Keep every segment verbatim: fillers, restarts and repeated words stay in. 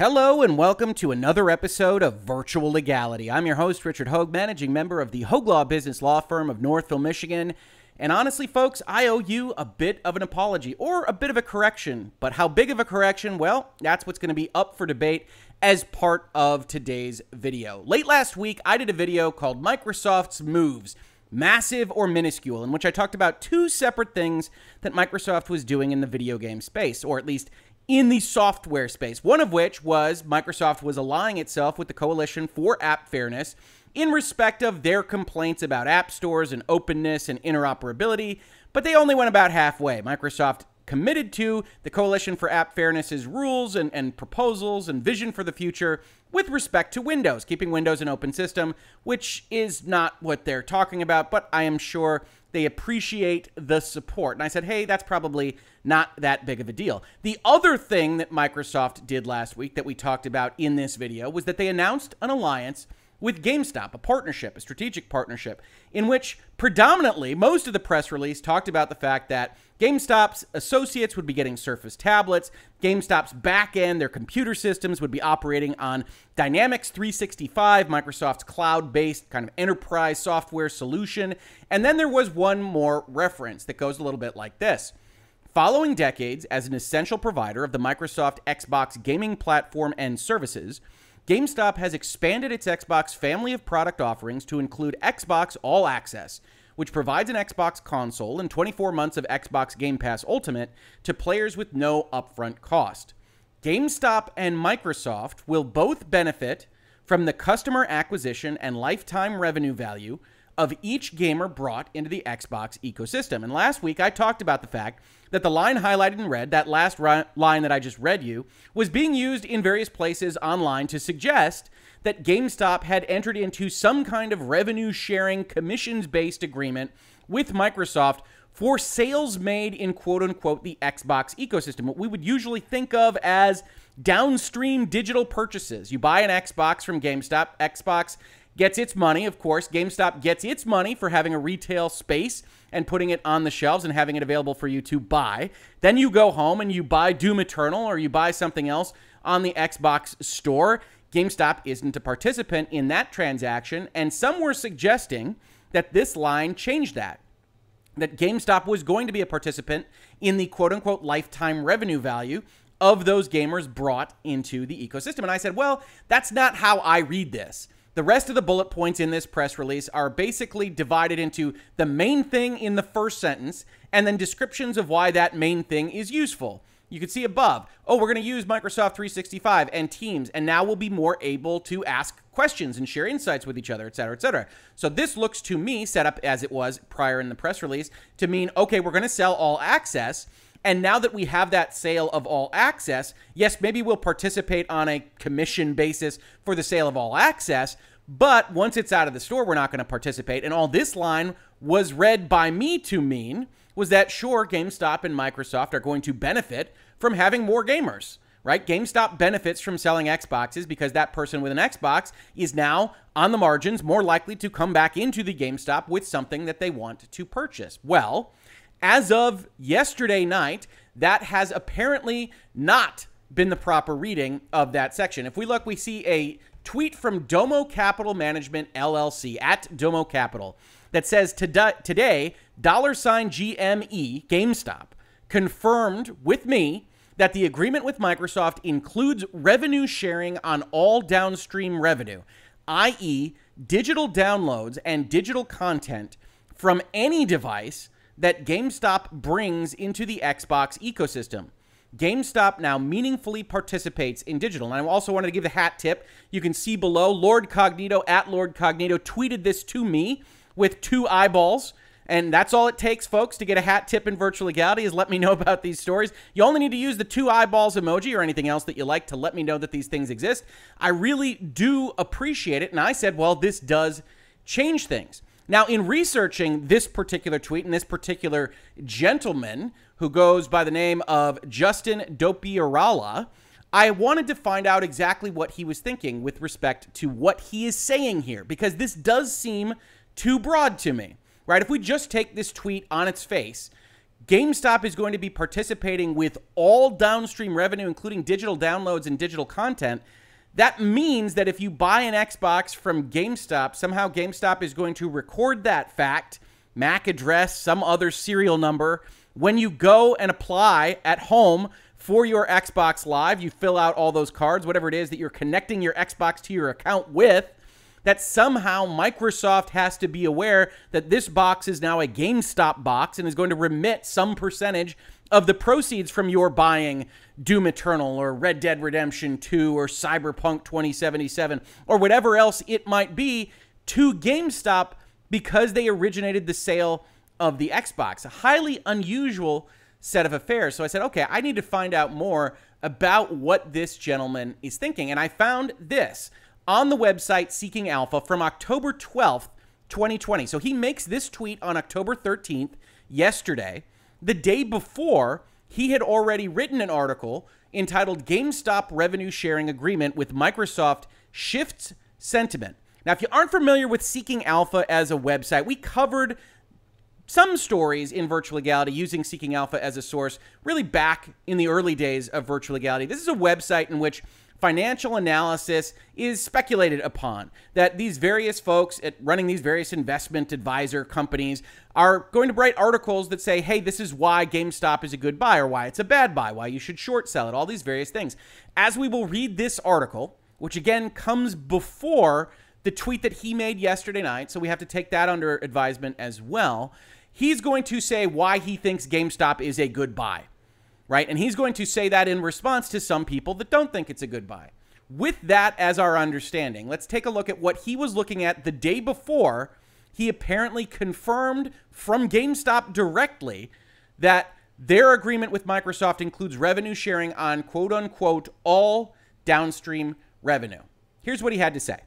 Hello and welcome to another episode of Virtual Legality. I'm your host, Richard Hogue, managing member of the Hogue Law Business Law Firm of Northville, Michigan. And honestly, folks, I owe you a bit of an apology or a bit of a correction. But how big of a correction? Well, that's what's going to be up for debate as part of today's video. Late last week, I did a video called Microsoft's Moves, Massive or Minuscule, in which I talked about two separate things that Microsoft was doing in the video game space, or at least in the software space, one of which was Microsoft was allying itself with the Coalition for App Fairness in respect of their complaints about app stores and openness and interoperability, but they only went about halfway. Microsoft committed to the Coalition for App Fairness's rules and, and proposals and vision for the future with respect to Windows, keeping Windows an open system, which is not what they're talking about, but I am sure they appreciate the support. And I said, hey, that's probably not that big of a deal. The other thing that Microsoft did last week that we talked about in this video was that they announced an alliance with GameStop, a partnership, a strategic partnership, in which predominantly most of the press release talked about the fact that GameStop's associates would be getting Surface tablets, GameStop's back end, their computer systems would be operating on Dynamics three sixty-five, Microsoft's cloud-based kind of enterprise software solution. And then there was one more reference that goes a little bit like this. Following decades as an essential provider of the Microsoft Xbox gaming platform and services, GameStop has expanded its Xbox family of product offerings to include Xbox All Access, which provides an Xbox console and twenty-four months of Xbox Game Pass Ultimate to players with no upfront cost. GameStop and Microsoft will both benefit from the customer acquisition and lifetime revenue value of each gamer brought into the Xbox ecosystem. And last week, I talked about the fact that the line highlighted in red, that last line that I just read you, was being used in various places online to suggest that GameStop had entered into some kind of revenue-sharing, commissions-based agreement with Microsoft for sales made in, quote-unquote, the Xbox ecosystem, what we would usually think of as downstream digital purchases. You buy an Xbox from GameStop, Xbox gets its money, of course. GameStop gets its money for having a retail space and putting it on the shelves and having it available for you to buy. Then you go home and you buy Doom Eternal or you buy something else on the Xbox store. GameStop isn't a participant in that transaction, and some were suggesting that this line changed that, that GameStop was going to be a participant in the quote-unquote lifetime revenue value of those gamers brought into the ecosystem. And I said, well, that's not how I read this. The rest of the bullet points in this press release are basically divided into the main thing in the first sentence and then descriptions of why that main thing is useful. You can see above, oh, we're going to use Microsoft three sixty-five and Teams, and now we'll be more able to ask questions and share insights with each other, et cetera, et cetera. So this looks to me, set up as it was prior in the press release, to mean, okay, we're going to sell all access. And now that we have that sale of all access, yes, maybe we'll participate on a commission basis for the sale of all access, but once it's out of the store, we're not going to participate. And all this line was read by me to mean was that, sure, GameStop and Microsoft are going to benefit from having more gamers, right? GameStop benefits from selling Xboxes because that person with an Xbox is now on the margins more likely to come back into the GameStop with something that they want to purchase. Well, as of yesterday night, that has apparently not been the proper reading of that section. If we look, we see a tweet from Domo Capital Management, L L C, at Domo Capital, that says, today, dollar sign G M E, GameStop, confirmed with me that the agreement with Microsoft includes revenue sharing on all downstream revenue, that is digital downloads and digital content from any device that GameStop brings into the Xbox ecosystem. GameStop now meaningfully participates in digital. And I also wanted to give the hat tip. You can see below, Lord Cognito, at Lord Cognito, tweeted this to me with two eyeballs. And that's all it takes, folks, to get a hat tip in Virtual Legality is let me know about these stories. You only need to use the two eyeballs emoji or anything else that you like to let me know that these things exist. I really do appreciate it. And I said, well, this does change things. Now, in researching this particular tweet and this particular gentleman who goes by the name of Justin Dopierala, I wanted to find out exactly what he was thinking with respect to what he is saying here, because this does seem too broad to me, right? If we just take this tweet on its face, GameStop is going to be participating with all downstream revenue, including digital downloads and digital content. That means that if you buy an Xbox from GameStop, somehow GameStop is going to record that fact, M A C address, some other serial number. When you go and apply at home for your Xbox Live, you fill out all those cards, whatever it is that you're connecting your Xbox to your account with, that somehow Microsoft has to be aware that this box is now a GameStop box and is going to remit some percentage of the proceeds from your buying Doom Eternal or Red Dead Redemption two or Cyberpunk twenty seventy-seven or whatever else it might be to GameStop because they originated the sale of the Xbox. A highly unusual set of affairs. So I said, okay, I need to find out more about what this gentleman is thinking. And I found this on the website Seeking Alpha from October twelfth, twenty twenty. So he makes this tweet on October thirteenth, yesterday. The day before, he had already written an article entitled GameStop Revenue Sharing Agreement with Microsoft Shifts Sentiment. Now, if you aren't familiar with Seeking Alpha as a website, we covered some stories in Virtual Legality using Seeking Alpha as a source really back in the early days of Virtual Legality. This is a website in which financial analysis is speculated upon, that these various folks at running these various investment advisor companies are going to write articles that say, hey, this is why GameStop is a good buy or why it's a bad buy, why you should short sell it, all these various things. As we will read this article, which again comes before the tweet that he made yesterday night, so we have to take that under advisement as well, he's going to say why he thinks GameStop is a good buy. Right? And he's going to say that in response to some people that don't think it's a good buy. With that as our understanding, let's take a look at what he was looking at the day before he apparently confirmed from GameStop directly that their agreement with Microsoft includes revenue sharing on quote-unquote all downstream revenue. Here's what he had to say.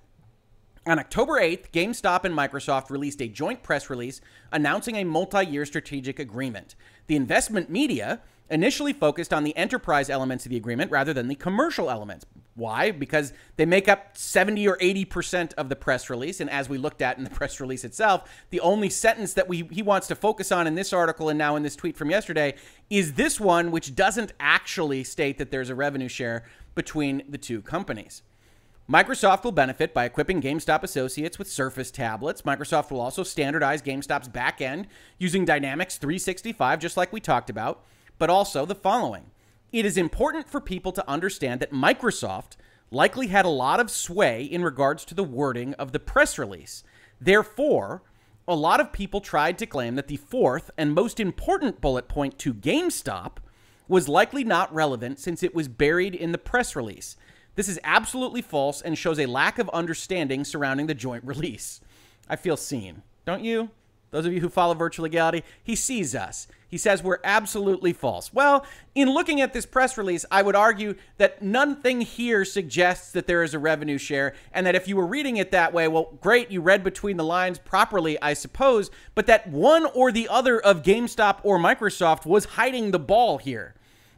On October eighth, GameStop and Microsoft released a joint press release announcing a multi-year strategic agreement. The investment media initially focused on the enterprise elements of the agreement rather than the commercial elements. Why? Because they make up seventy or eighty percent of the press release, and as we looked at in the press release itself, the only sentence that we he wants to focus on in this article and now in this tweet from yesterday is this one, which doesn't actually state that there's a revenue share between the two companies. Microsoft will benefit by equipping GameStop associates with Surface tablets. Microsoft will also standardize GameStop's back end using Dynamics three sixty-five, just like we talked about, but also the following. It is important for people to understand that Microsoft likely had a lot of sway in regards to the wording of the press release. Therefore, a lot of people tried to claim that the fourth and most important bullet point to GameStop was likely not relevant since it was buried in the press release. This is absolutely false and shows a lack of understanding surrounding the joint release. I feel seen, don't you? Those of you who follow Virtual Legality, he sees us. He says we're absolutely false. Well, in looking at this press release, I would argue that nothing here suggests that there is a revenue share and that if you were reading it that way, well, great, you read between the lines properly, I suppose, but that one or the other of GameStop or Microsoft was hiding the ball here.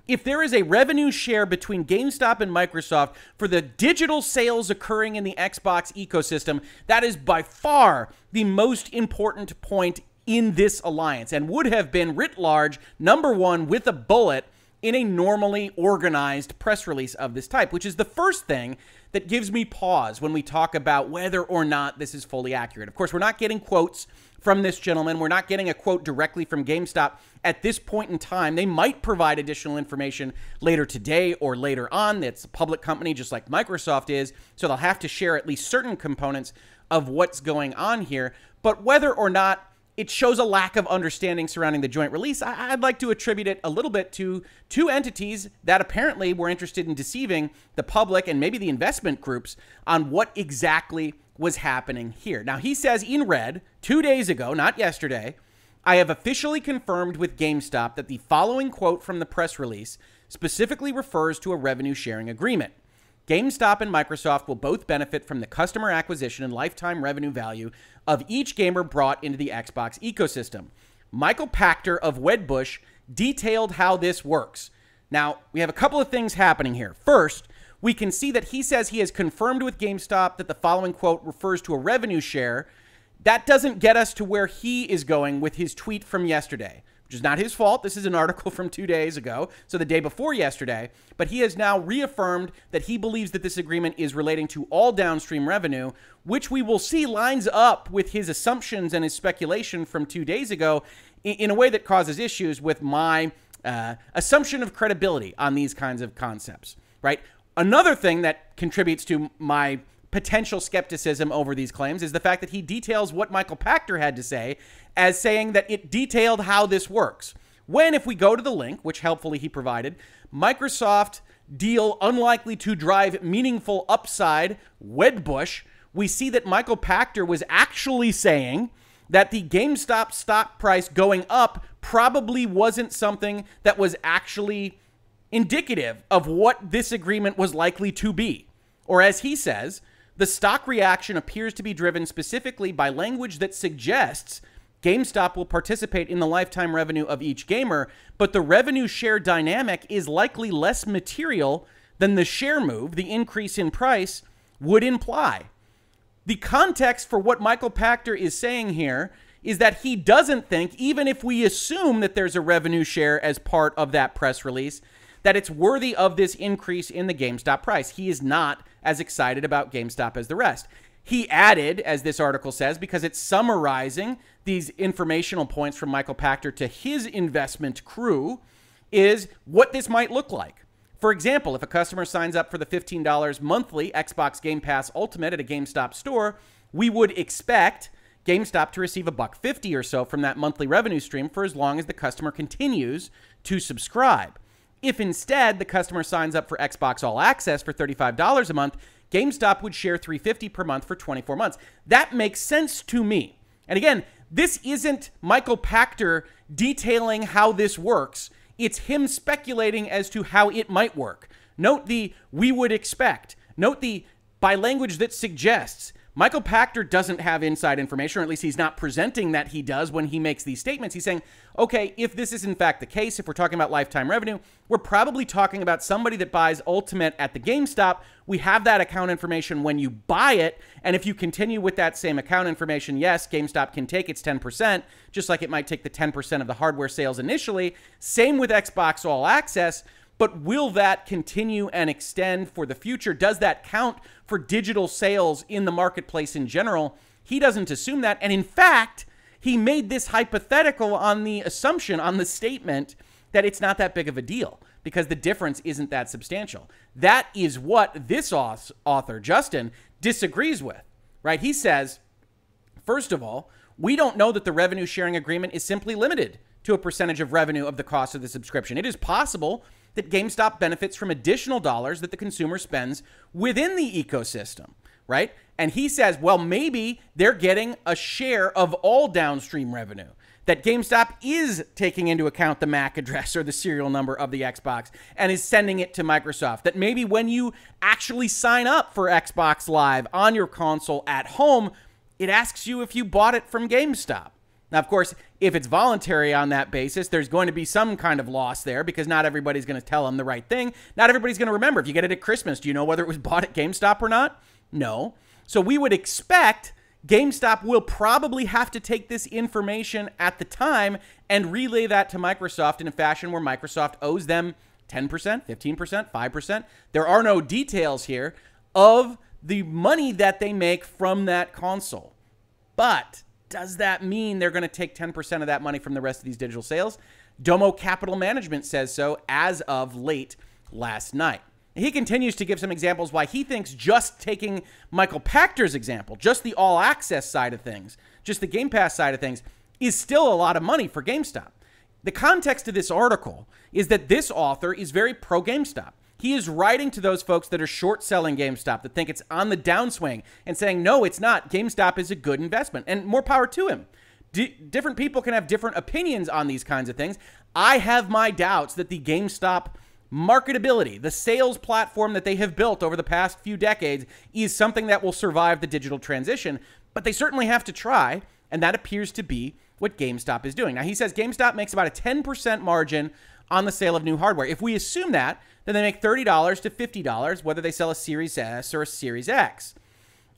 If there is a revenue share between GameStop and Microsoft for the digital sales occurring in the Xbox ecosystem, that is by far the most important point in this alliance and would have been writ large number one with a bullet in a normally organized press release of this type, which is the first thing that gives me pause when we talk about whether or not this is fully accurate. Of course, we're not getting quotes from this gentleman. We're not getting a quote directly from GameStop at this point in time. They might provide additional information later today or later on. It's a public company just like Microsoft is, so they'll have to share at least certain components of what's going on here. But whether or not it shows a lack of understanding surrounding the joint release, I I'd like to attribute it a little bit to two entities that apparently were interested in deceiving the public and maybe the investment groups on what exactly was happening here. Now, he says in red, two days ago, not yesterday, I have officially confirmed with GameStop that the following quote from the press release specifically refers to a revenue sharing agreement. GameStop and Microsoft will both benefit from the customer acquisition and lifetime revenue value of each gamer brought into the Xbox ecosystem. Michael Pachter of Wedbush detailed how this works. Now, we have a couple of things happening here. First, we can see that he says he has confirmed with GameStop that the following quote refers to a revenue share. That doesn't get us to where he is going with his tweet from yesterday, which which is not his fault. This is an article from two days ago, so the day before yesterday. But he has now reaffirmed that he believes that this agreement is relating to all downstream revenue, which we will see lines up with his assumptions and his speculation from two days ago in a way that causes issues with my uh, assumption of credibility on these kinds of concepts, right? Another thing that contributes to my potential skepticism over these claims is the fact that he details what Michael Pachter had to say as saying that it detailed how this works. When, if we go to the link, which helpfully he provided, Microsoft deal unlikely to drive meaningful upside, Wedbush, we see that Michael Pachter was actually saying that the GameStop stock price going up probably wasn't something that was actually indicative of what this agreement was likely to be. Or as he says, the stock reaction appears to be driven specifically by language that suggests GameStop will participate in the lifetime revenue of each gamer, but the revenue share dynamic is likely less material than the share move, the increase in price, would imply. The context for what Michael Pachter is saying here is that he doesn't think, even if we assume that there's a revenue share as part of that press release, that it's worthy of this increase in the GameStop price. He is not as excited about GameStop as the rest. He added, as this article says, because it's summarizing these informational points from Michael Pachter to his investment crew, is what this might look like. For example, if a customer signs up for the fifteen dollars monthly Xbox Game Pass Ultimate at a GameStop store, we would expect GameStop to receive a buck fifty or so from that monthly revenue stream for as long as the customer continues to subscribe. If instead the customer signs up for Xbox All Access for thirty-five dollars a month, GameStop would share three hundred fifty dollars per month for twenty-four months. That makes sense to me. And again, this isn't Michael Pachter detailing how this works. It's him speculating as to how it might work. Note the "we would expect." Note the "by language that suggests." Michael Pachter doesn't have inside information, or at least he's not presenting that he does when he makes these statements. He's saying, okay, if this is in fact the case, if we're talking about lifetime revenue, we're probably talking about somebody that buys Ultimate at the GameStop. We have that account information when you buy it, and if you continue with that same account information, yes, GameStop can take its ten percent, just like it might take the ten percent of the hardware sales initially. Same with Xbox All Access. But will that continue and extend for the future? Does that count for digital sales in the marketplace in general? He doesn't assume that. And in fact, he made this hypothetical on the assumption, on the statement, that it's not that big of a deal because the difference isn't that substantial. That is what this author, Justin, disagrees with, right? He says, first of all, we don't know that the revenue sharing agreement is simply limited to a percentage of revenue of the cost of the subscription. It is possible that GameStop benefits from additional dollars that the consumer spends within the ecosystem, right? And he says, well, maybe they're getting a share of all downstream revenue, that GameStop is taking into account the M A C address or the serial number of the Xbox and is sending it to Microsoft, that maybe when you actually sign up for Xbox Live on your console at home, it asks you if you bought it from GameStop. Now, of course, if it's voluntary on that basis, there's going to be some kind of loss there because not everybody's going to tell them the right thing. Not everybody's going to remember. If you get it at Christmas, do you know whether it was bought at GameStop or not? No. So we would expect GameStop will probably have to take this information at the time and relay that to Microsoft in a fashion where Microsoft owes them ten percent, fifteen percent, five percent. There are no details here of the money that they make from that console. But does that mean they're going to take ten percent of that money from the rest of these digital sales? Domo Capital Management says so as of late last night. He continues to give some examples why he thinks just taking Michael Pachter's example, just the all-access side of things, just the Game Pass side of things, is still a lot of money for GameStop. The context of this article is that this author is very pro-GameStop. He is writing to those folks that are short-selling GameStop, that think it's on the downswing, and saying, no, it's not. GameStop is a good investment, and more power to him. D- different people can have different opinions on these kinds of things. I have my doubts that the GameStop marketability, the sales platform that they have built over the past few decades, is something that will survive the digital transition, but they certainly have to try, and that appears to be what GameStop is doing. Now, he says GameStop makes about a ten percent margin on the sale of new hardware. If we assume that, then they make thirty to fifty dollars, whether they sell a Series S or a Series X.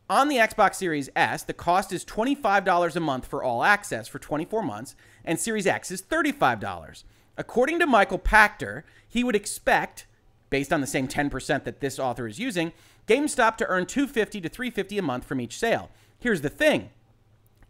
On the Xbox Series S, the cost is twenty-five dollars a month for all access for twenty-four months, and Series X is thirty-five dollars. According to Michael Pachter, he would expect, based on the same ten percent that this author is using, GameStop to earn two hundred fifty dollars to three hundred fifty dollars a month from each sale. Here's the thing.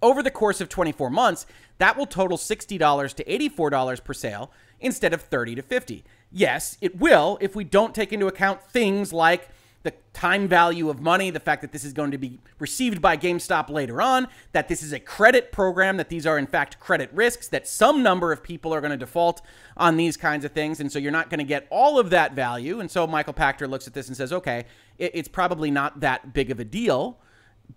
Over the course of twenty-four months, that will total sixty dollars to eighty-four dollars per sale instead of thirty dollars to fifty dollars. Yes, it will if we don't take into account things like the time value of money, the fact that this is going to be received by GameStop later on, that this is a credit program, that these are in fact credit risks, that some number of people are going to default on these kinds of things. And so you're not going to get all of that value. And so Michael Pachter looks at this and says, okay, it's probably not that big of a deal,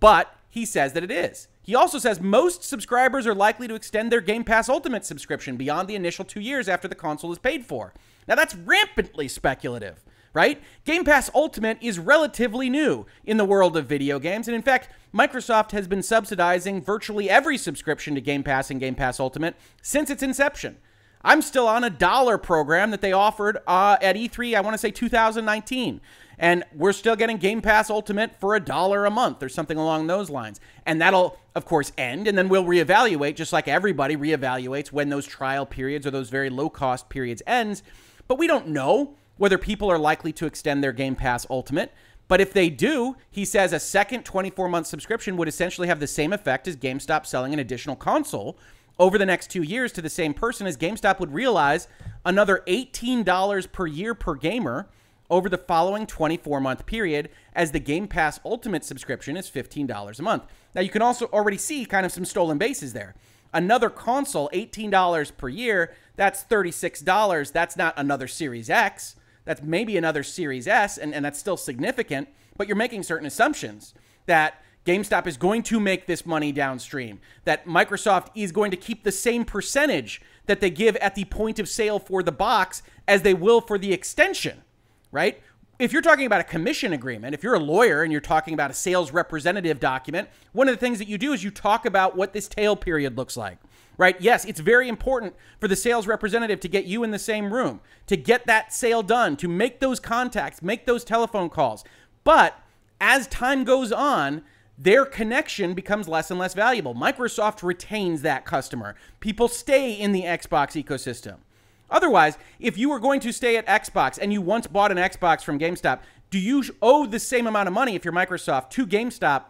but he says that it is. He also says most subscribers are likely to extend their Game Pass Ultimate subscription beyond the initial two years after the console is paid for. Now that's rampantly speculative, right? Game Pass Ultimate is relatively new in the world of video games. And in fact, Microsoft has been subsidizing virtually every subscription to Game Pass and Game Pass Ultimate since its inception. I'm still on a dollar program that they offered uh, at E three, I want to say two thousand nineteen. And we're still getting Game Pass Ultimate for a dollar a month or something along those lines. And that'll, of course, end. And then we'll reevaluate, just like everybody reevaluates when those trial periods or those very low-cost periods ends. But we don't know whether people are likely to extend their Game Pass Ultimate. But if they do, he says a second twenty-four month subscription would essentially have the same effect as GameStop selling an additional console over the next two years to the same person, as GameStop would realize another eighteen dollars per year per gamer over the following twenty-four month period, as the Game Pass Ultimate subscription is fifteen dollars a month. Now, you can also already see kind of some stolen bases there. Another console, eighteen dollars per year, that's thirty-six dollars. That's not another Series X. That's maybe another Series S, and, and that's still significant, but you're making certain assumptions that GameStop is going to make this money downstream, that Microsoft is going to keep the same percentage that they give at the point of sale for the box as they will for the extension, right? If you're talking about a commission agreement, if you're a lawyer and you're talking about a sales representative document, one of the things that you do is you talk about what this tail period looks like. Right? Yes, it's very important for the sales representative to get you in the same room, to get that sale done, to make those contacts, make those telephone calls. But as time goes on, their connection becomes less and less valuable. Microsoft retains that customer. People stay in the Xbox ecosystem. Otherwise, if you were going to stay at Xbox and you once bought an Xbox from GameStop, do you owe the same amount of money if you're Microsoft to GameStop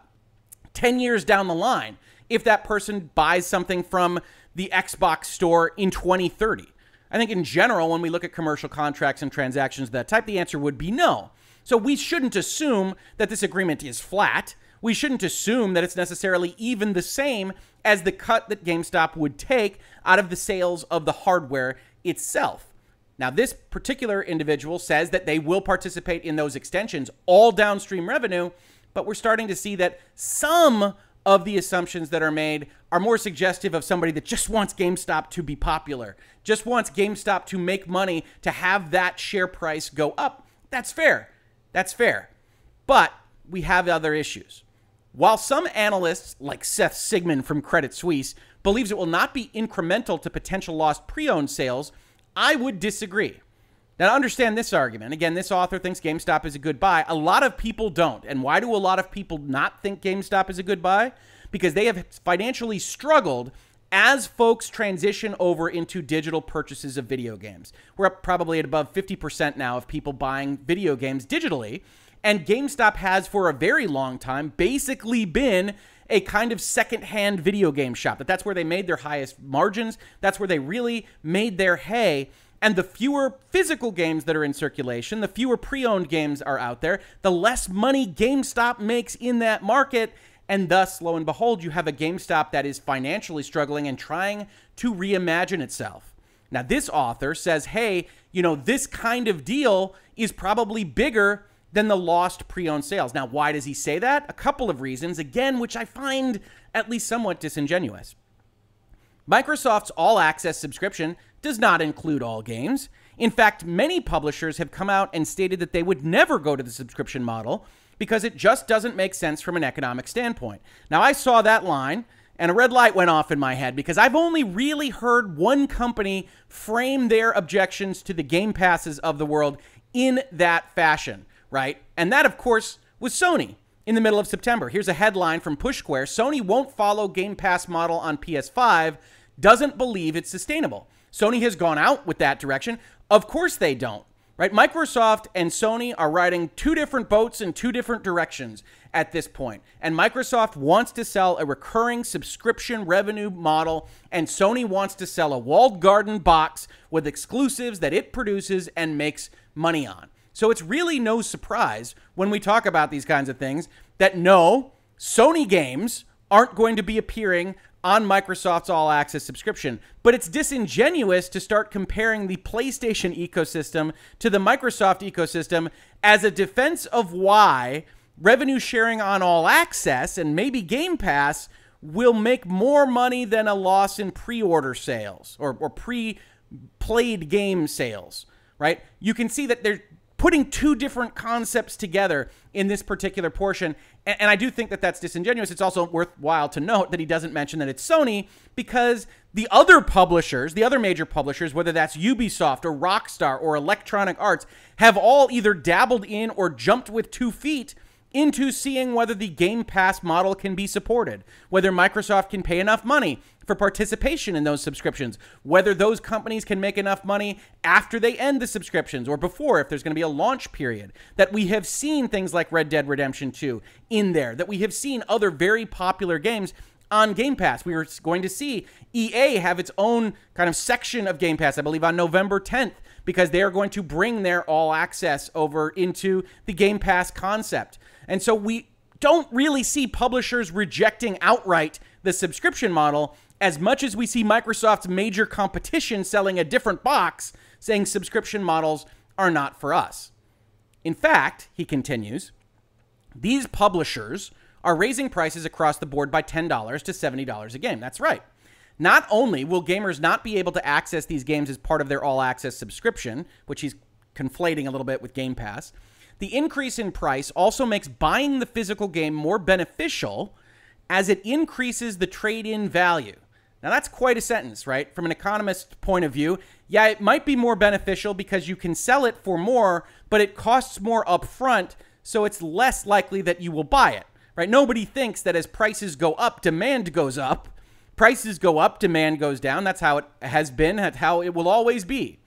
ten years down the line if that person buys something from the Xbox store in twenty thirty? I think in general, when we look at commercial contracts and transactions of that type, the answer would be no. So we shouldn't assume that this agreement is flat. We shouldn't assume that it's necessarily even the same as the cut that GameStop would take out of the sales of the hardware itself. Now, this particular individual says that they will participate in those extensions, all downstream revenue, but we're starting to see that some of the assumptions that are made are more suggestive of somebody that just wants GameStop to be popular, just wants GameStop to make money, to have that share price go up. That's fair. That's fair. But we have other issues. While some analysts, like Seth Sigman from Credit Suisse, believes it will not be incremental to potential lost pre-owned sales, I would disagree. Now, understand this argument. Again, this author thinks GameStop is a good buy. A lot of people don't. And why do a lot of people not think GameStop is a good buy? Because they have financially struggled as folks transition over into digital purchases of video games. We're up probably at above fifty percent now of people buying video games digitally. And GameStop has, for a very long time, basically been a kind of secondhand video game shop. But that's where they made their highest margins. That's where they really made their hay. And the fewer physical games that are in circulation, the fewer pre-owned games are out there, the less money GameStop makes in that market. And thus, lo and behold, you have a GameStop that is financially struggling and trying to reimagine itself. Now, this author says, hey, you know, this kind of deal is probably bigger than the lost pre-owned sales. Now, why does he say that? A couple of reasons, again, which I find at least somewhat disingenuous. Microsoft's All Access subscription does not include all games. In fact, many publishers have come out and stated that they would never go to the subscription model because it just doesn't make sense from an economic standpoint. Now, I saw that line and a red light went off in my head because I've only really heard one company frame their objections to the Game Passes of the world in that fashion, right? And that, of course, was Sony in the middle of September. Here's a headline from Push Square. Sony won't follow Game Pass model on P S five. doesn't believe it's sustainable. Sony has gone out with that direction. Of course they don't, right? Microsoft and Sony are riding two different boats in two different directions at this point. And Microsoft wants to sell a recurring subscription revenue model, and Sony wants to sell a walled garden box with exclusives that it produces and makes money on. So it's really no surprise when we talk about these kinds of things that no, Sony games aren't going to be appearing on Microsoft's All Access subscription. But it's disingenuous to start comparing the PlayStation ecosystem to the Microsoft ecosystem as a defense of why revenue sharing on All Access and maybe Game Pass will make more money than a loss in pre-order sales or, or pre-played game sales, right? You can see that they're putting two different concepts together in this particular portion. And I do think that that's disingenuous. It's also worthwhile to note that he doesn't mention that it's Sony, because the other publishers, the other major publishers, whether that's Ubisoft or Rockstar or Electronic Arts, have all either dabbled in or jumped with two feet into seeing whether the Game Pass model can be supported, whether Microsoft can pay enough money for participation in those subscriptions, whether those companies can make enough money after they end the subscriptions or before, if there's going to be a launch period. That we have seen things like Red Dead Redemption two in there, that we have seen other very popular games on Game Pass. We are going to see E A have its own kind of section of Game Pass, I believe, on November tenth, because they are going to bring their All Access over into the Game Pass concept. And so we don't really see publishers rejecting outright the subscription model as much as we see Microsoft's major competition selling a different box, saying subscription models are not for us. In fact, he continues, these publishers are raising prices across the board by ten dollars to seventy dollars a game. That's right. Not only will gamers not be able to access these games as part of their all-access subscription, which he's conflating a little bit with Game Pass, the increase in price also makes buying the physical game more beneficial as it increases the trade-in value. Now, that's quite a sentence, right? From an economist's point of view, yeah, it might be more beneficial because you can sell it for more, but it costs more upfront, so it's less likely that you will buy it, right? Nobody thinks that as prices go up, demand goes up. Prices go up, demand goes down. That's how it has been, that's how it will always be.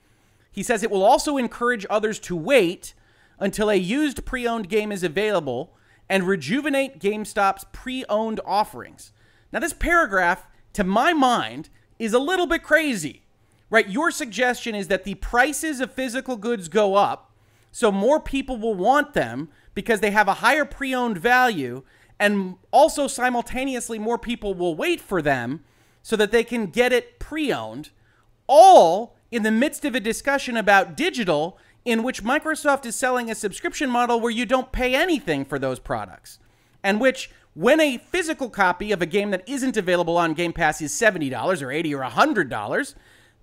He says it will also encourage others to wait until a used pre-owned game is available and rejuvenate GameStop's pre-owned offerings. Now, this paragraph, to my mind, is a little bit crazy, right? Your suggestion is that the prices of physical goods go up, so more people will want them because they have a higher pre-owned value, and also simultaneously more people will wait for them so that they can get it pre-owned, all in the midst of a discussion about digital in which Microsoft is selling a subscription model where you don't pay anything for those products, and which, when a physical copy of a game that isn't available on Game Pass is seventy dollars or eighty dollars or one hundred dollars,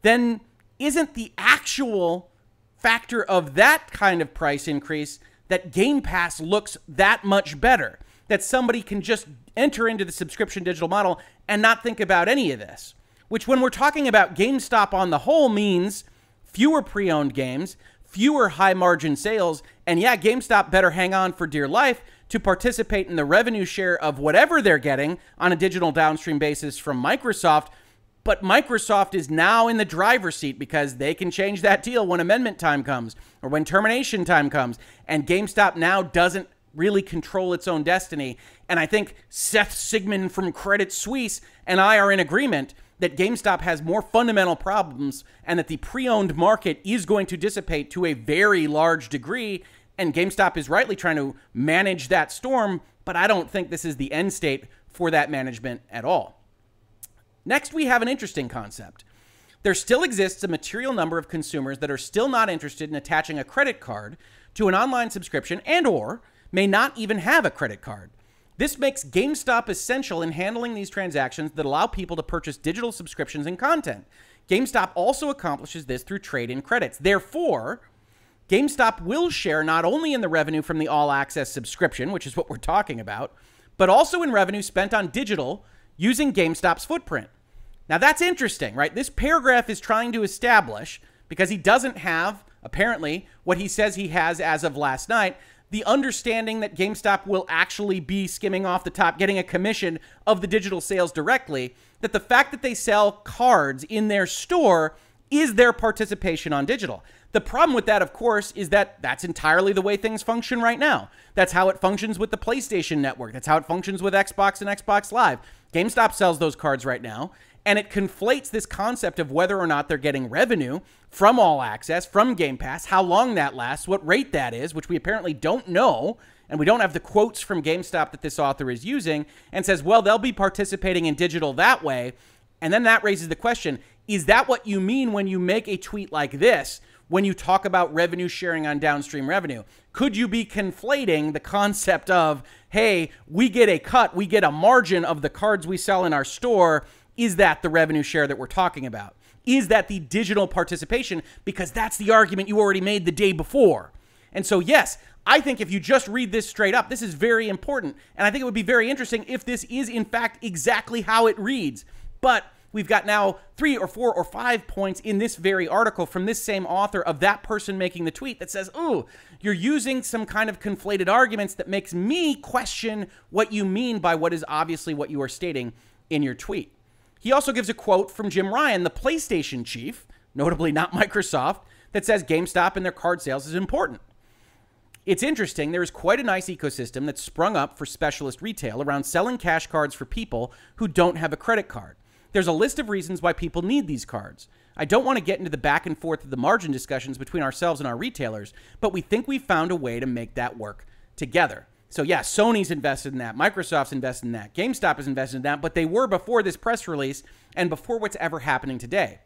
then isn't the actual factor of that kind of price increase that Game Pass looks that much better, that somebody can just enter into the subscription digital model and not think about any of this, which when we're talking about GameStop on the whole means fewer pre-owned games, fewer high-margin sales, and yeah, GameStop better hang on for dear life to participate in the revenue share of whatever they're getting on a digital downstream basis from Microsoft, but Microsoft is now in the driver's seat because they can change that deal when amendment time comes or when termination time comes, and GameStop now doesn't really control its own destiny. And I think Seth Sigman from Credit Suisse and I are in agreement that GameStop has more fundamental problems and that the pre-owned market is going to dissipate to a very large degree, and GameStop is rightly trying to manage that storm, but I don't think this is the end state for that management at all. Next, we have an interesting concept. There still exists a material number of consumers that are still not interested in attaching a credit card to an online subscription and or may not even have a credit card. This makes GameStop essential in handling these transactions that allow people to purchase digital subscriptions and content. GameStop also accomplishes this through trade-in credits. Therefore, GameStop will share not only in the revenue from the all-access subscription, which is what we're talking about, but also in revenue spent on digital using GameStop's footprint. Now, that's interesting, right? This paragraph is trying to establish, because he doesn't have, apparently, what he says he has as of last night, the understanding that GameStop will actually be skimming off the top, getting a commission of the digital sales directly, that the fact that they sell cards in their store is their participation on digital. The problem with that, of course, is that that's entirely the way things function right now. That's how it functions with the PlayStation Network. That's how it functions with Xbox and Xbox Live. GameStop sells those cards right now, and it conflates this concept of whether or not they're getting revenue from All Access, from Game Pass, how long that lasts, what rate that is, which we apparently don't know, and we don't have the quotes from GameStop that this author is using, and says, well, they'll be participating in digital that way. And then that raises the question, is that what you mean when you make a tweet like this, when you talk about revenue sharing on downstream revenue? Could you be conflating the concept of, hey, we get a cut, we get a margin of the cards we sell in our store? Is that the revenue share that we're talking about? Is that the digital participation? Because that's the argument you already made the day before. And so, yes, I think if you just read this straight up, this is very important. And I think it would be very interesting if this is, in fact, exactly how it reads. But we've got now three or four or five points in this very article from this same author of that person making the tweet that says, ooh, you're using some kind of conflated arguments that makes me question what you mean by what is obviously what you are stating in your tweet. He also gives a quote from Jim Ryan, the PlayStation chief, notably not Microsoft, that says GameStop and their card sales is important. It's interesting. There is quite a nice ecosystem that's sprung up for specialist retail around selling cash cards for people who don't have a credit card. There's a list of reasons why people need these cards. I don't want to get into the back and forth of the margin discussions between ourselves and our retailers, but we think we found a way to make that work together. So yeah, Sony's invested in that, Microsoft's invested in that, GameStop is invested in that, but they were before this press release and before what's ever happening today.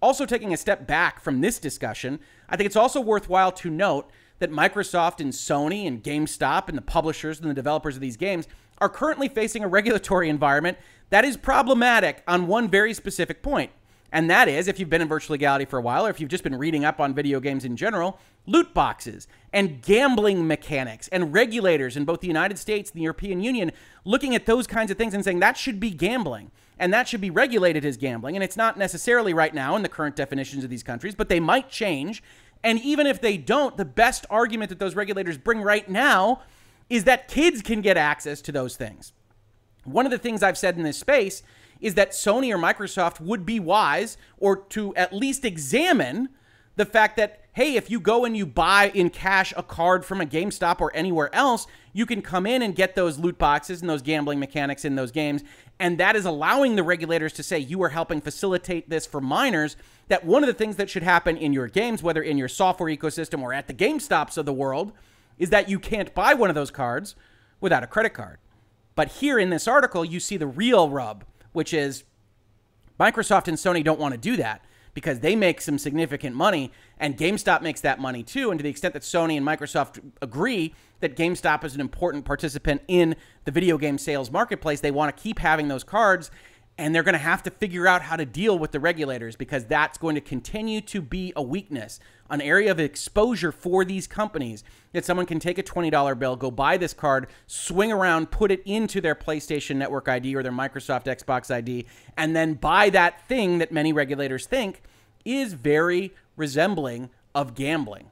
Also taking a step back from this discussion, I think it's also worthwhile to note that Microsoft and Sony and GameStop and the publishers and the developers of these games are currently facing a regulatory environment that is problematic on one very specific point. And that is, if you've been in virtual legality for a while, or if you've just been reading up on video games in general, loot boxes and gambling mechanics and regulators in both the United States and the European Union looking at those kinds of things and saying that should be gambling and that should be regulated as gambling. And it's not necessarily right now in the current definitions of these countries, but they might change. And even if they don't, the best argument that those regulators bring right now is that kids can get access to those things. One of the things I've said in this space is that Sony or Microsoft would be wise, or to at least examine the fact that, hey, if you go and you buy in cash a card from a GameStop or anywhere else, you can come in and get those loot boxes and those gambling mechanics in those games. And that is allowing the regulators to say, you are helping facilitate this for minors, that one of the things that should happen in your games, whether in your software ecosystem or at the GameStops of the world, is that you can't buy one of those cards without a credit card. But here in this article, you see the real rub, which is Microsoft and Sony don't want to do that because they make some significant money and GameStop makes that money too. And to the extent that Sony and Microsoft agree that GameStop is an important participant in the video game sales marketplace, they want to keep having those cards, and they're going to have to figure out how to deal with the regulators because that's going to continue to be a weakness, an area of exposure for these companies, that someone can take a twenty dollar bill, go buy this card, swing around, put it into their PlayStation Network I D or their Microsoft Xbox I D, and then buy that thing that many regulators think is very resembling of gambling.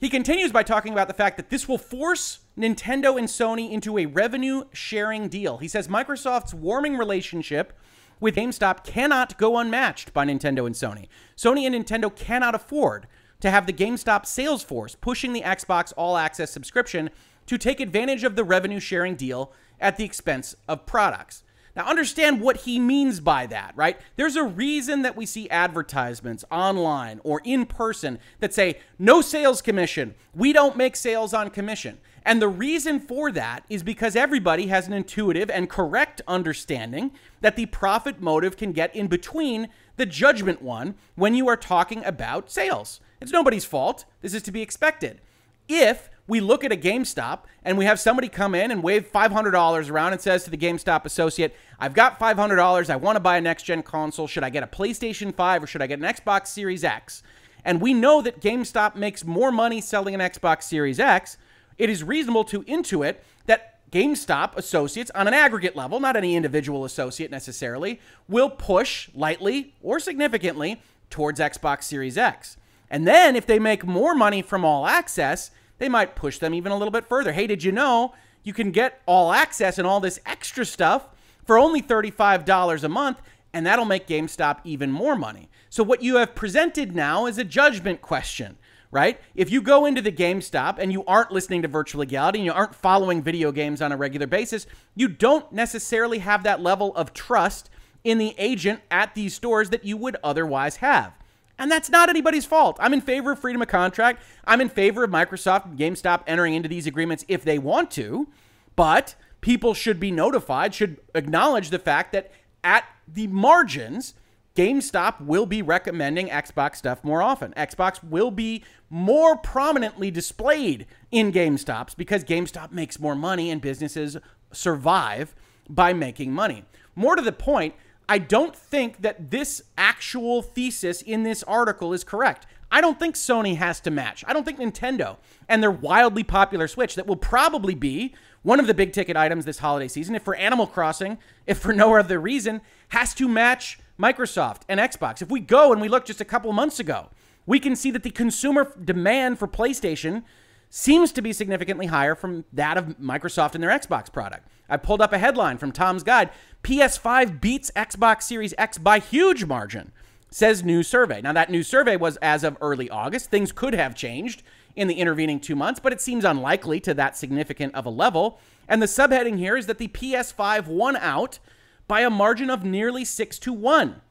He continues by talking about the fact that this will force Nintendo and Sony into a revenue-sharing deal. He says Microsoft's warming relationship with GameStop cannot go unmatched by Nintendo and Sony. Sony and Nintendo cannot afford to have the GameStop sales force pushing the Xbox All Access subscription to take advantage of the revenue-sharing deal at the expense of products. Now, understand what he means by that, right? There's a reason that we see advertisements online or in person that say, no sales commission. We don't make sales on commission. And the reason for that is because everybody has an intuitive and correct understanding that the profit motive can get in between the judgment one when you are talking about sales. It's nobody's fault. This is to be expected. If we look at a GameStop and we have somebody come in and wave five hundred dollars around and says to the GameStop associate, I've got five hundred dollars, I want to buy a next-gen console, should I get a PlayStation five or should I get an Xbox Series X? And we know that GameStop makes more money selling an Xbox Series X. It is reasonable to intuit that GameStop associates on an aggregate level, not any individual associate necessarily, will push lightly or significantly towards Xbox Series X. And then if they make more money from All Access, they might push them even a little bit further. Hey, did you know you can get all access and all this extra stuff for only thirty-five dollars a month, and that'll make GameStop even more money. So what you have presented now is a judgment question, right? If you go into the GameStop and you aren't listening to Virtual Legality and you aren't following video games on a regular basis, you don't necessarily have that level of trust in the agent at these stores that you would otherwise have. And that's not anybody's fault. I'm in favor of freedom of contract. I'm in favor of Microsoft and GameStop entering into these agreements if they want to, but people should be notified, should acknowledge the fact that at the margins, GameStop will be recommending Xbox stuff more often. Xbox will be more prominently displayed in GameStops because GameStop makes more money and businesses survive by making money. More to the point, I don't think that this actual thesis in this article is correct. I don't think Sony has to match. I don't think Nintendo and their wildly popular Switch that will probably be one of the big ticket items this holiday season, if for Animal Crossing, if for no other reason, has to match Microsoft and Xbox. If we go and we look just a couple months ago, we can see that the consumer demand for PlayStation seems to be significantly higher from that of Microsoft and their Xbox product. I pulled up a headline from Tom's Guide. P S five beats Xbox Series X by huge margin, says new survey. Now, that new survey was as of early August. Things could have changed in the intervening two months, but it seems unlikely to that significant of a level. And the subheading here is that the P S five won out by a margin of nearly six to one.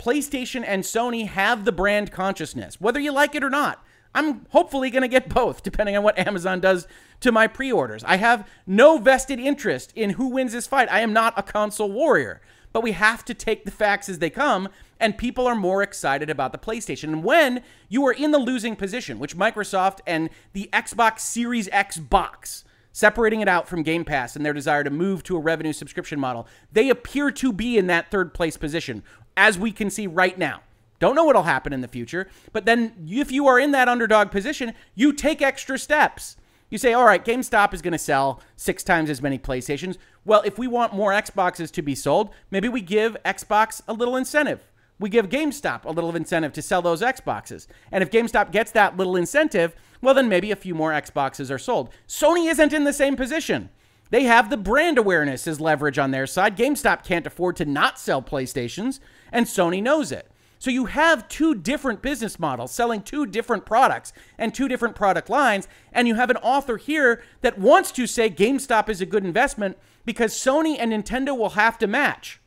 PlayStation and Sony have the brand consciousness, whether you like it or not. I'm hopefully going to get both, depending on what Amazon does to my pre-orders. I have no vested interest in who wins this fight. I am not a console warrior, but we have to take the facts as they come, and people are more excited about the PlayStation. And when you are in the losing position, which Microsoft and the Xbox Series X box, separating it out from Game Pass and their desire to move to a revenue subscription model, they appear to be in that third place position, as we can see right now. Don't know what'll happen in the future, but then if you are in that underdog position, you take extra steps. You say, all right, GameStop is going to sell six times as many PlayStations. Well, if we want more Xboxes to be sold, maybe we give Xbox a little incentive. We give GameStop a little incentive to sell those Xboxes. And if GameStop gets that little incentive, well, then maybe a few more Xboxes are sold. Sony isn't in the same position. They have the brand awareness as leverage on their side. GameStop can't afford to not sell PlayStations, and Sony knows it. So you have two different business models selling two different products and two different product lines, and you have an author here that wants to say GameStop is a good investment because Sony and Nintendo will have to match.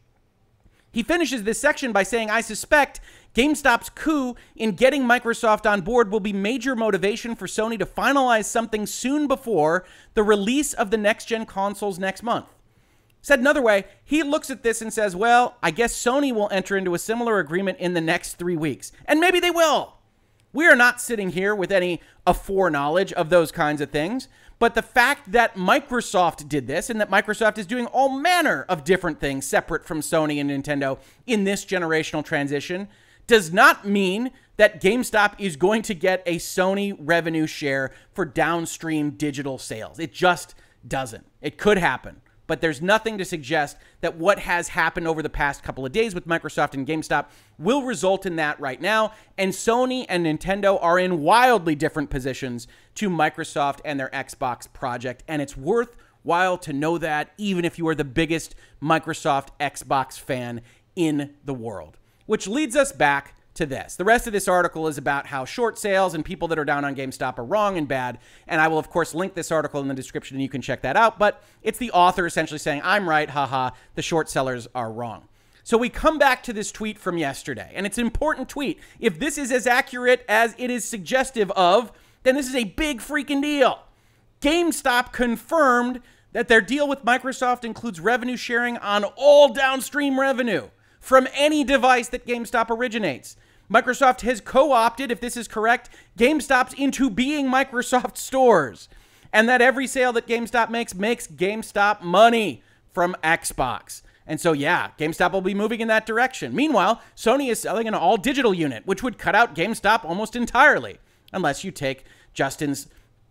He finishes this section by saying, I suspect GameStop's coup in getting Microsoft on board will be major motivation for Sony to finalize something soon before the release of the next-gen consoles next month. Said another way, he looks at this and says, well, I guess Sony will enter into a similar agreement in the next three weeks. And maybe they will. We are not sitting here with any foreknowledge of those kinds of things. But the fact that Microsoft did this and that Microsoft is doing all manner of different things separate from Sony and Nintendo in this generational transition does not mean that GameStop is going to get a Sony revenue share for downstream digital sales. It just doesn't. It could happen. But there's nothing to suggest that what has happened over the past couple of days with Microsoft and GameStop will result in that right now. And Sony and Nintendo are in wildly different positions to Microsoft and their Xbox project. And it's worthwhile to know that, even if you are the biggest Microsoft Xbox fan in the world. Which leads us back to this. The rest of this article is about how short sales and people that are down on GameStop are wrong and bad. And I will, of course, link this article in the description and you can check that out. But it's the author essentially saying, I'm right, haha, the short sellers are wrong. So we come back to this tweet from yesterday. And it's an important tweet. If this is as accurate as it is suggestive of, then this is a big freaking deal. GameStop confirmed that their deal with Microsoft includes revenue sharing on all downstream revenue from any device that GameStop originates. Microsoft has co-opted, if this is correct, GameStop's into being Microsoft stores, and that every sale that GameStop makes makes GameStop money from Xbox. And so, yeah, GameStop will be moving in that direction. Meanwhile, Sony is selling an all-digital unit, which would cut out GameStop almost entirely, unless you take Justin's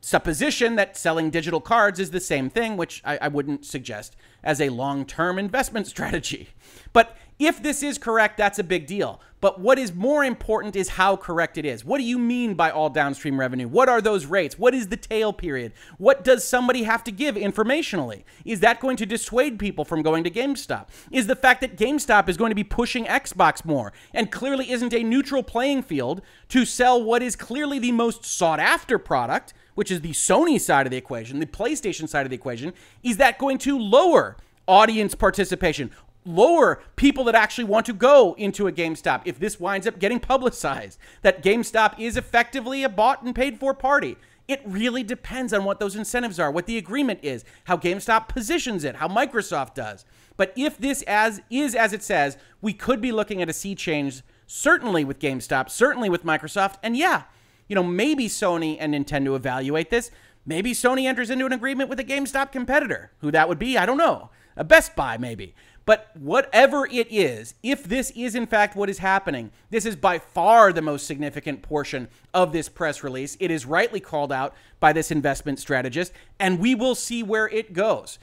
supposition that selling digital cards is the same thing, which I, I wouldn't suggest as a long-term investment strategy. But if this is correct, that's a big deal. But what is more important is how correct it is. What do you mean by all downstream revenue? What are those rates? What is the tail period? What does somebody have to give informationally? Is that going to dissuade people from going to GameStop? Is the fact that GameStop is going to be pushing Xbox more and clearly isn't a neutral playing field to sell what is clearly the most sought after product, which is the Sony side of the equation, the PlayStation side of the equation, is that going to lower audience participation? Lower people that actually want to go into a GameStop if this winds up getting publicized, that GameStop is effectively a bought and paid for party? It really depends on what those incentives are, what the agreement is, how GameStop positions it, how Microsoft does. But if this as is as it says, we could be looking at a sea change, certainly with GameStop, certainly with Microsoft, and yeah, you know, maybe Sony and Nintendo evaluate this. Maybe Sony enters into an agreement with a GameStop competitor. Who that would be, I don't know. A Best Buy, maybe. But whatever it is, if this is in fact what is happening, this is by far the most significant portion of this press release. It is rightly called out by this investment strategist, and we will see where it goes.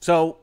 So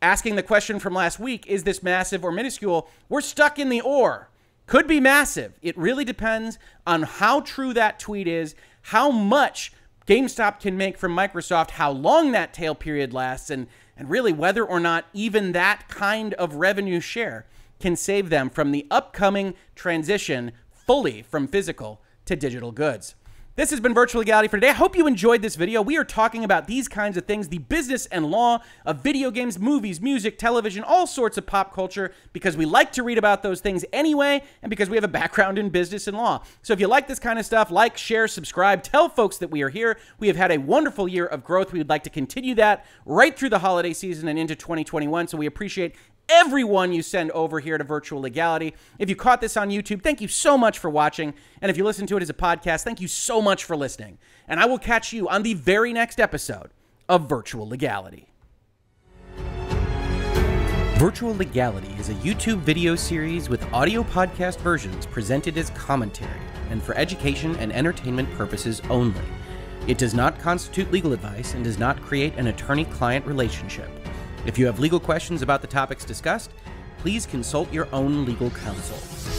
asking the question from last week, is this massive or minuscule? We're stuck in the or. Could be massive. It really depends on how true that tweet is, how much GameStop can make from Microsoft, how long that tail period lasts, and And really, whether or not even that kind of revenue share can save them from the upcoming transition fully from physical to digital goods. This has been Virtual Legality for today. I hope you enjoyed this video. We are talking about these kinds of things, the business and law of video games, movies, music, television, all sorts of pop culture, because we like to read about those things anyway, and because we have a background in business and law. So if you like this kind of stuff, like, share, subscribe, tell folks that we are here. We have had a wonderful year of growth. We would like to continue that right through the holiday season and into twenty twenty-one, so we appreciate everyone you send over here to Virtual Legality. If you caught this on YouTube, thank you so much for watching. And if you listen to it as a podcast, thank you so much for listening. And I will catch you on the very next episode of Virtual Legality. Virtual Legality is a YouTube video series with audio podcast versions presented as commentary and for education and entertainment purposes only. It does not constitute legal advice and does not create an attorney-client relationship. If you have legal questions about the topics discussed, please consult your own legal counsel.